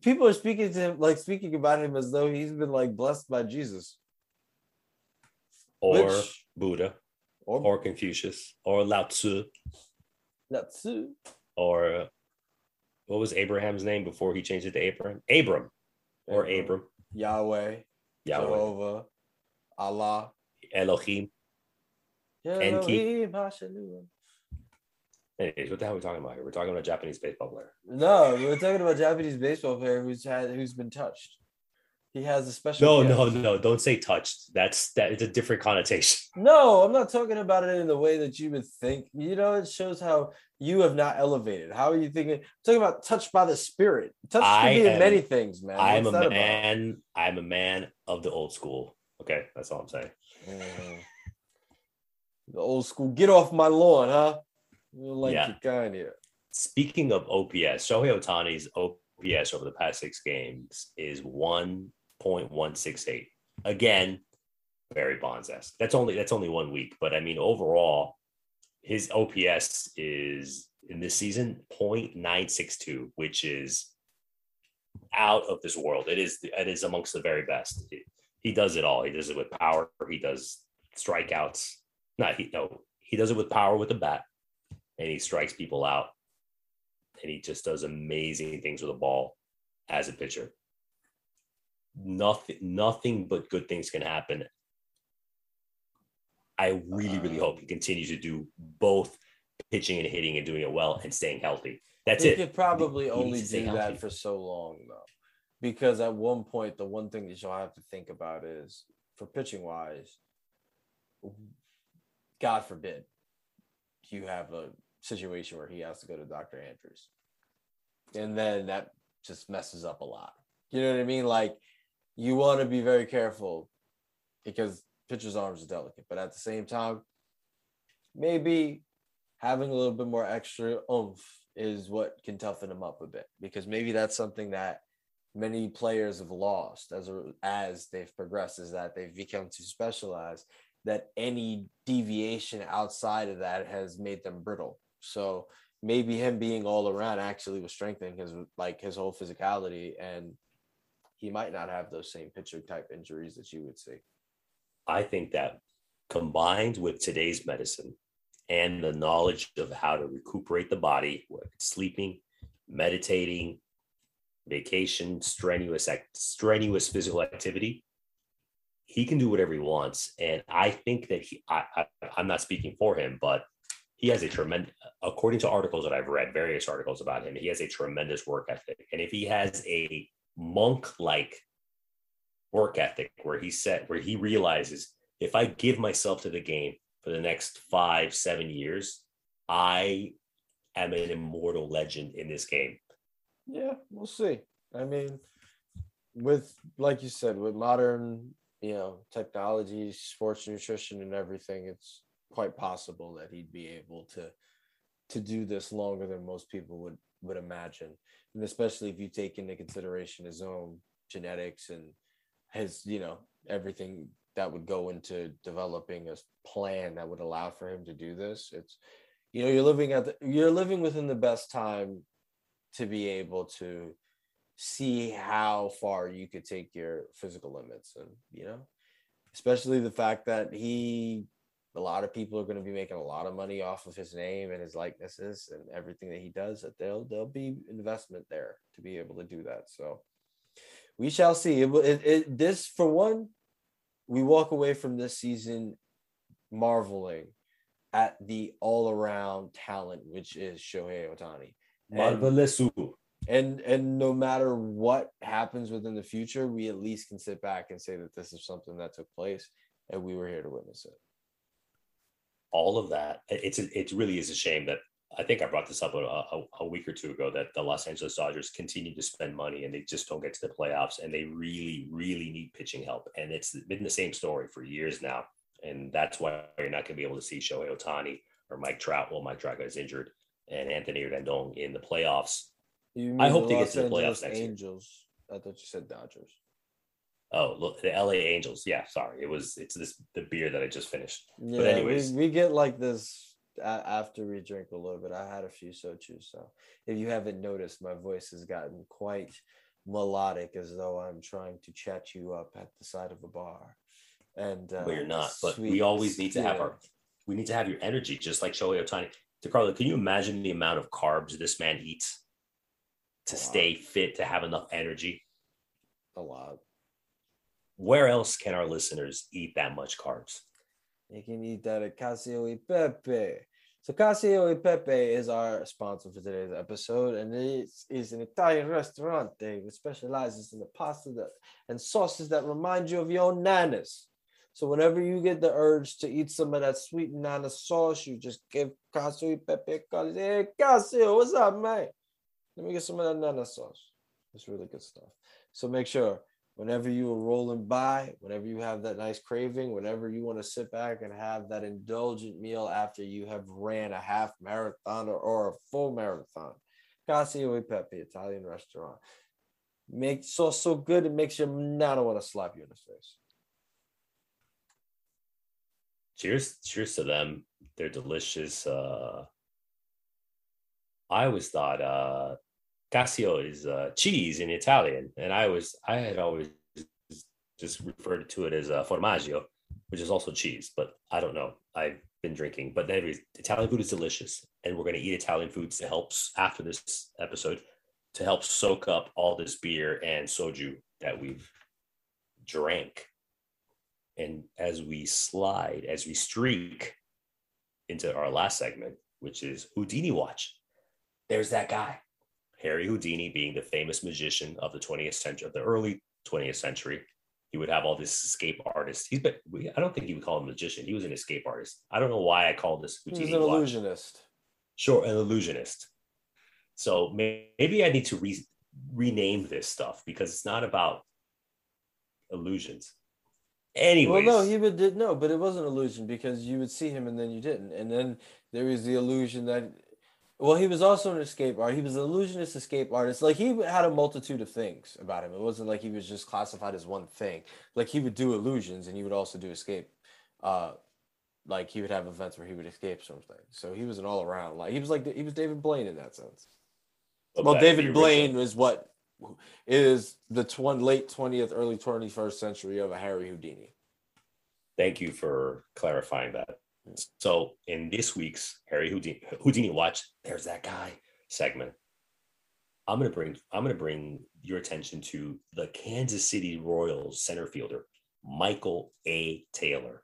people are speaking to him, like speaking about him as though he's been like blessed by Jesus. Or Which, Buddha. Or, or Confucius. Or Lao Tzu. Lao Tzu. Or what was Abraham's name before he changed it to Abram? Abram. Or Abram. Abram. Yahweh. Yahweh. Jehovah. Allah. Elohim. Elohim. Elohim. Anyways, what the hell are we talking about here? We're talking about a Japanese baseball player. No, we were talking about a Japanese baseball player who's had who's been touched. He has a special. No, gift. no, no. Don't say touched. That's that. It's a different connotation. No, I'm not talking about it in the way that you would think. You know, it shows how you have not elevated. How are you thinking? I'm talking about touched by the spirit. Touched I can be am, many things, man. I am a man. About? I'm a man of the old school. Okay, that's all I'm saying. Mm. The old school. Get off my lawn, huh? You like yeah. your guy in here. Speaking of O P S, Shohei Ohtani's O P S over the past six games is one point one six eight. Again, Barry Bonds-esque. That's only that's only one week, but I mean overall, his O P S is in this season point nine six two, which is out of this world. It is it is amongst the very best. It, he does it all. He does it with power. He does strikeouts. Not he no. He does it with power with the bat, and he strikes people out. And he just does amazing things with a ball as a pitcher. Nothing, nothing but good things can happen. I really, really hope he continues to do both pitching and hitting and doing it well and staying healthy. That's it. He could probably only do that for so long, though, because at one point, the one thing that you'll have to think about is, for pitching wise, God forbid, you have a situation where he has to go to Doctor Andrews, and then that just messes up a lot. You know what I mean? Like, you want to be very careful because pitchers' arms are delicate, but at the same time, maybe having a little bit more extra oomph is what can toughen him up a bit, because maybe that's something that many players have lost as a, as they've progressed, is that they've become too specialized, that any deviation outside of that has made them brittle. So maybe him being all around actually was strengthening his, like, his whole physicality, and he might not have those same pitcher type injuries that you would see. I think that combined with today's medicine and the knowledge of how to recuperate the body, sleeping, meditating, vacation, strenuous, strenuous physical activity, he can do whatever he wants. And I think that he, I, I, I'm not speaking for him, but he has a tremendous, according to articles that I've read, various articles about him, he has a tremendous work ethic. And if he has a monk-like work ethic where he set, where he realizes, if I give myself to the game for the next five, seven years, I am an immortal legend in this game. Yeah, we'll see. I mean, with, like you said, with modern, you know, technology, sports nutrition, and everything, it's quite possible that he'd be able to to do this longer than most people would would imagine. And especially if you take into consideration his own genetics and his, you know, everything that would go into developing a plan that would allow for him to do this. It's, you know, you're living at the, you're living within the best time to be able to see how far you could take your physical limits. And, you know, especially the fact that he, a lot of people are going to be making a lot of money off of his name and his likenesses and everything that he does, that they'll, there'll be investment there to be able to do that. So we shall see. It, it, it, this, for one, we walk away from this season marveling at the all-around talent, which is Shohei Ohtani. Marvelous. And and no matter what happens within the future, we at least can sit back and say that this is something that took place and we were here to witness it. All of that. It's a, it really is a shame that I think I brought this up a, a, a week or two ago, that the Los Angeles Dodgers continue to spend money and they just don't get to the playoffs, and they really, really need pitching help. And it's been the same story for years now. And that's why you're not going to be able to see Shohei Ohtani or Mike Trout. Well, Mike Trout got injured, and Anthony Rendon in the playoffs. You mean I hope the they Los get to the Angeles playoffs next Angels. Year. I thought you said Dodgers. Oh, look, the L A Angels. Yeah, sorry. It was, it's this, the beer that I just finished. Yeah, but anyways, we, we get like this after we drink a little bit. I had a few sochus. So if you haven't noticed, my voice has gotten quite melodic, as though I'm trying to chat you up at the side of a bar. And uh, well, you're not, but sweet, we always need to have yeah. our, we need to have your energy, just like Shohei Ohtani. DeCarlo, can you imagine the amount of carbs this man eats to wow. stay fit, to have enough energy? A lot. Where else can our listeners eat that much carbs? They can eat that at Cacio e Pepe. So Cacio e Pepe is our sponsor for today's episode, and it is an Italian restaurant that specializes in the pasta that, and sauces that remind you of your own nanas. So whenever you get the urge to eat some of that sweet nana sauce, you just give Cacio e Pepe a call. Hey, Cacio, what's up, man? Let me get some of that nana sauce. It's really good stuff. So make sure whenever you are rolling by, whenever you have that nice craving, whenever you want to sit back and have that indulgent meal after you have ran a half marathon or, or a full marathon, Cacio e Pepe, Italian restaurant. Makes sauce so good, it makes you not want to slap you in the face. Cheers. Cheers to them. They're delicious. Uh, I always thought uh, Cacio is uh, cheese in Italian. And I was, I had always just referred to it as uh, formaggio, which is also cheese, but I don't know. I've been drinking, but anyways, Italian food is delicious. And we're going to eat Italian foods to help after this episode to help soak up all this beer and soju that we've drank. And as we slide, as we streak into our last segment, which is Houdini Watch, there's that guy, Harry Houdini, being the famous magician of the twentieth century, of the early twentieth century. He would have all this escape artists. He's been, I don't think he would call him a magician. He was an escape artist. I don't know why I called this Houdini Watch. He's an Watch. illusionist. Sure, an illusionist. So maybe I need to re- rename this stuff, because it's not about illusions. Anyways. Well, no, he would did no, but it was an illusion, because you would see him and then you didn't, and then there was the illusion that, well, he was also an escape artist. He was an illusionist, escape artist. Like, he had a multitude of things about him. It wasn't like he was just classified as one thing. Like, he would do illusions, and he would also do escape. Uh, like he would have events where he would escape something. So he was an all around. Like he was like he was David Blaine in that sense. Okay, well, David Blaine was what. is the tw- late twentieth, early twenty-first century of a Harry Houdini. Thank you for clarifying that. So in this week's Harry Houdini, Houdini Watch, there's that guy segment. I'm going to bring, I'm going to bring your attention to the Kansas City Royals center fielder, Michael A. Taylor,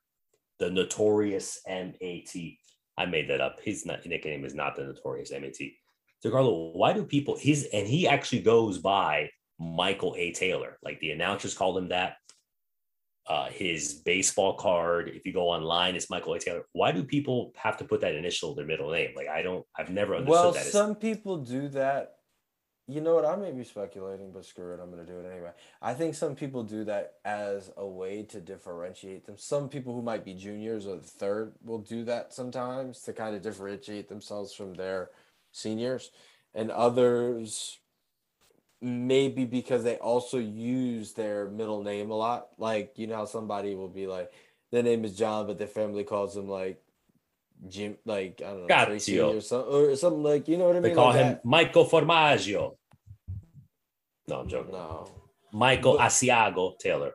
the notorious M A T. I made that up. His nickname is not the notorious M A T. DeCarlo, why do people, he's, and he actually goes by Michael A. Taylor. Like, the announcers call him that. Uh, his baseball card, if you go online, it's Michael A. Taylor. Why do people have to put that initial in their middle name? Like, I don't, I've never understood well, that. Well, some people do that. You know what? I may be speculating, but screw it. I'm going to do it anyway. I think some people do that as a way to differentiate them. Some people who might be juniors or the third will do that sometimes to kind of differentiate themselves from their seniors, and others maybe because they also use their middle name a lot. Like, you know how somebody will be like, their name is John, but their family calls them like Jim, like, I don't know, Tracy or something, or something like, you know what I mean? They call like him that. Michael Formaggio. No, I'm joking. No. Michael but, Asiago Taylor.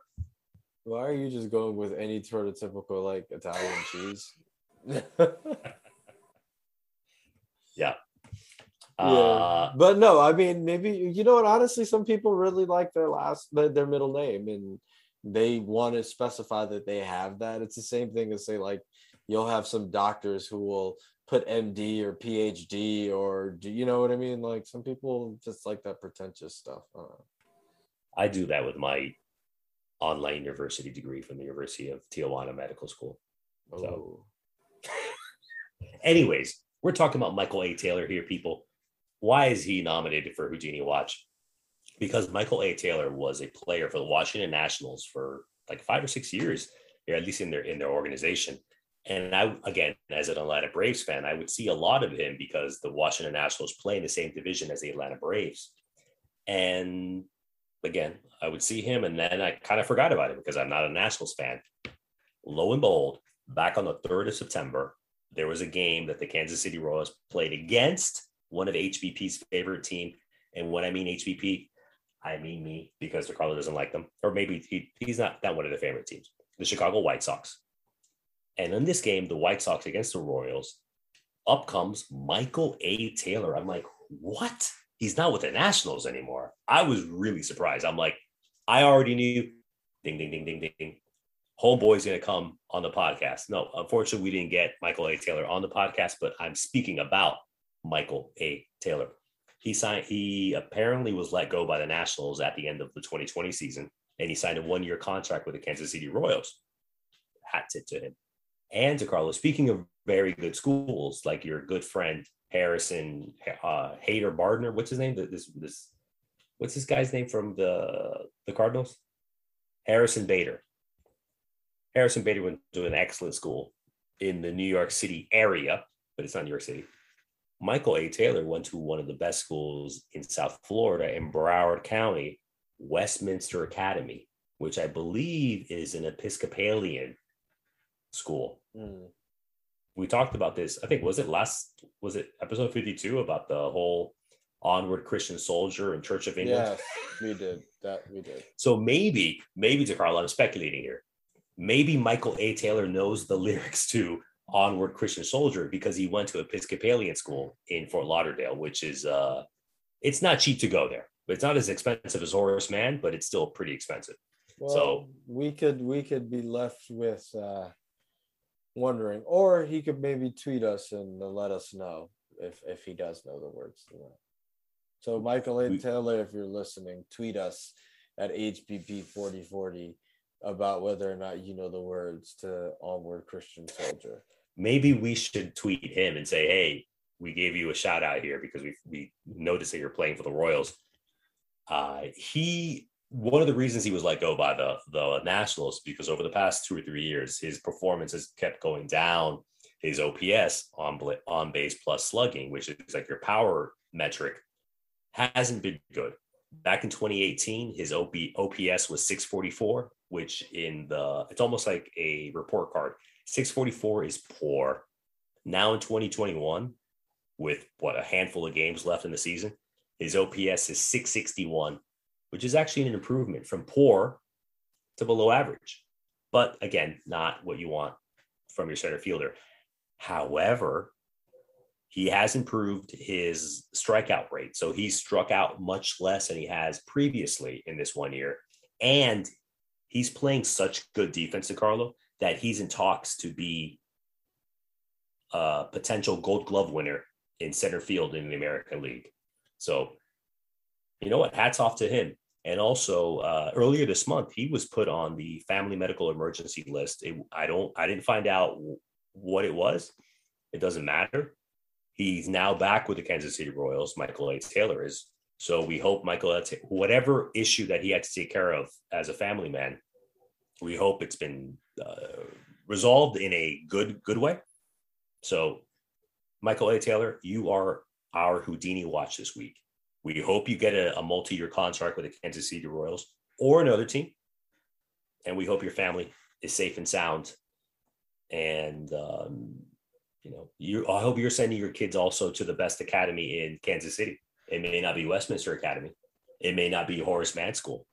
Why are you just going with any prototypical like Italian cheese? Yeah. Yeah. Uh, but no, I mean, maybe, you know what, honestly, some people really like their last, their middle name, and they want to specify that they have that. It's the same thing as, say, like, you'll have some doctors who will put M D or P H D, or, do you know what I mean? Like, some people just like that pretentious stuff. Uh, I do that with my online university degree from the University of Tijuana Medical School. So. Anyways. We're talking about Michael A. Taylor here, people. Why is he nominated for Houdini Watch? Because Michael A. Taylor was a player for the Washington Nationals for like five or six years, or at least in their in their organization. And I, again, as an Atlanta Braves fan, I would see a lot of him because the Washington Nationals play in the same division as the Atlanta Braves. And again, I would see him, and then I kind of forgot about him because I'm not a Nationals fan. Lo and behold, back on the third of September, there was a game that the Kansas City Royals played against one of H B P's favorite team. And when I mean H B P, I mean me, because DeCarlo doesn't like them, or maybe he, he's not that one of the favorite teams, the Chicago White Sox. And in this game, the White Sox against the Royals, up comes Michael A. Taylor. I'm like, what? He's not with the Nationals anymore. I was really surprised. I'm like, I already knew. Ding, ding, ding, ding, ding. Homeboy's going to come on the podcast. No, unfortunately, we didn't get Michael A. Taylor on the podcast, but I'm speaking about Michael A. Taylor. He signed. He apparently was let go by the Nationals at the end of the twenty twenty season, and he signed a one-year contract with the Kansas City Royals. Hat tip to him. And DeCarlo, speaking of very good schools, like your good friend Harrison uh, Hader Bardner, what's his name? This this what's this guy's name from the the Cardinals? Harrison Bader. Harrison Bader went to an excellent school in the New York City area, but it's not New York City. Michael A. Taylor went to one of the best schools in South Florida in Broward County, Westminster Academy, which I believe is an Episcopalian school. Mm. We talked about this, I think, was it last, was it episode fifty-two about the whole Onward Christian Soldier and Church of England? Yeah, we did. That we did. So maybe, maybe DeCarlo, I'm speculating here, maybe Michael A. Taylor knows the lyrics to Onward Christian Soldier because he went to Episcopalian school in Fort Lauderdale, which is, uh, it's not cheap to go there. It's not as expensive as Horace Mann, but it's still pretty expensive. Well, so we could, we could be left with, uh, wondering, or he could maybe tweet us and let us know if if he does know the words to that. So Michael A. Taylor, if you're listening, tweet us at H B P forty forty about whether or not you know the words to Onward Christian Soldier. Maybe we should tweet him and say, hey, we gave you a shout out here because we we noticed that you're playing for the Royals. Uh, he. One of the reasons he was let go by the, the Nationals, because over the past two or three years, his performance has kept going down. His O P S, on, on base plus slugging, which is like your power metric, hasn't been good. Back in twenty eighteen, his O P S was six forty-four, which in the, it's almost like a report card. six forty-four is poor. Now in twenty twenty-one, with what, a handful of games left in the season, his O P S is six sixty-one. Which is actually an improvement from poor to below average. But again, not what you want from your center fielder. However, he has improved his strikeout rate. So he struck out much less than he has previously in this one year. And he's playing such good defense, DeCarlo, that he's in talks to be a potential Gold Glove winner in center field in the American League. So, you know what? Hats off to him. And also, uh, earlier this month, he was put on the family medical emergency list. It, I don't, I didn't find out what it was. It doesn't matter. He's now back with the Kansas City Royals. Michael A. Taylor is. So we hope Michael, whatever issue that he had to take care of as a family man, we hope it's been uh, resolved in a good, good way. So Michael A. Taylor, you are our Houdini Watch this week. We hope you get a, a multi-year contract with the Kansas City Royals or another team. And we hope your family is safe and sound. And, um, you know, you, I hope you're sending your kids also to the best academy in Kansas City. It may not be Westminster Academy. It may not be Horace Mann School.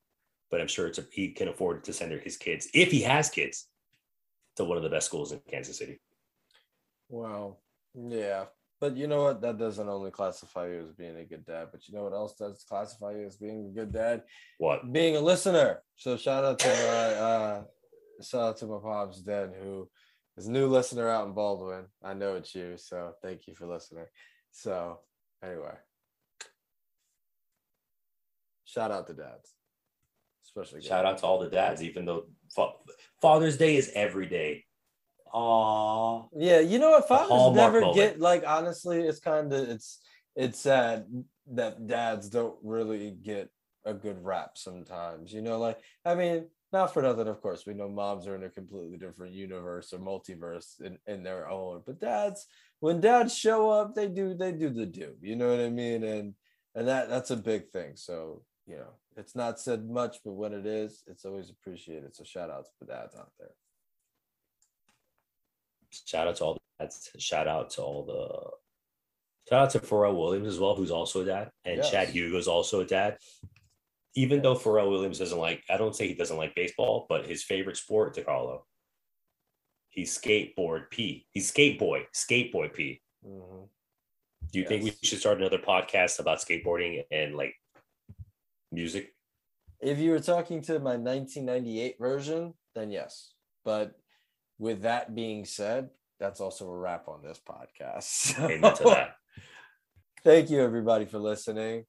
But I'm sure it's a, he can afford to send his kids, if he has kids, to one of the best schools in Kansas City. Wow. Yeah. But you know what? That doesn't only classify you as being a good dad. But you know what else does classify you as being a good dad? What? Being a listener. So shout out to my uh, shout out to my pops, dad, who is a new listener out in Baldwin. I know it's you, so thank you for listening. So anyway, shout out to dads, especially shout out to all the dads. Even though Father's Day is every day, Aww. Yeah, you know what? Fathers never moment. Get, like, honestly, it's kind of, it's, it's sad that dads don't really get a good rap sometimes, you know, like, I mean, not for nothing, of course, we know moms are in a completely different universe or multiverse in, in their own, but dads, when dads show up, they do, they do the do, you know what I mean? And, and that, that's a big thing. So, you know, it's not said much, but when it is, it's always appreciated. So shout out to the dads out there. Shout out to all the dads. Shout out to all the, shout out to Pharrell Williams as well, who's also a dad. And yes. Chad Hugo is also a dad. Even yeah. though Pharrell Williams doesn't like, I don't say he doesn't like baseball, but his favorite sport, DeCarlo, he's skateboard P. He's skateboy, skateboy P. Mm-hmm. Do you yes. think we should start another podcast about skateboarding and like music? If you were talking to my nineteen ninety-eight version, then yes. But with that being said, that's also a wrap on this podcast. So, amen to that. Thank you, everybody, for listening.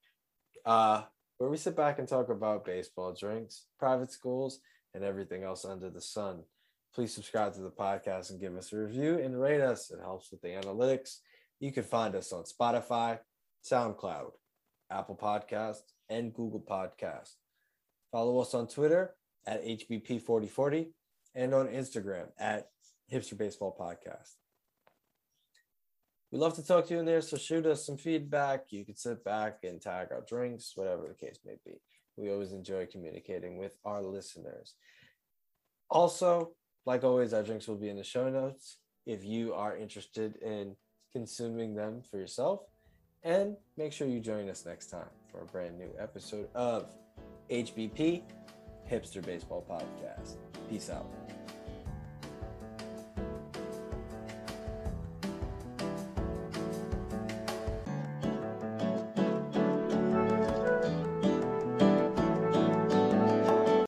Uh, where we sit back and talk about baseball, drinks, private schools, and everything else under the sun. Please subscribe to the podcast and give us a review and rate us. It helps with the analytics. You can find us on Spotify, SoundCloud, Apple Podcasts, and Google Podcasts. Follow us on Twitter at H B P forty forty. And on Instagram at Hipster Baseball Podcast. We'd love to talk to you in there, so shoot us some feedback. You can sit back and tag our drinks, whatever the case may be. We always enjoy communicating with our listeners. Also, like always, our drinks will be in the show notes if you are interested in consuming them for yourself. And make sure you join us next time for a brand new episode of H B P Hipster Baseball Podcast. Peace out.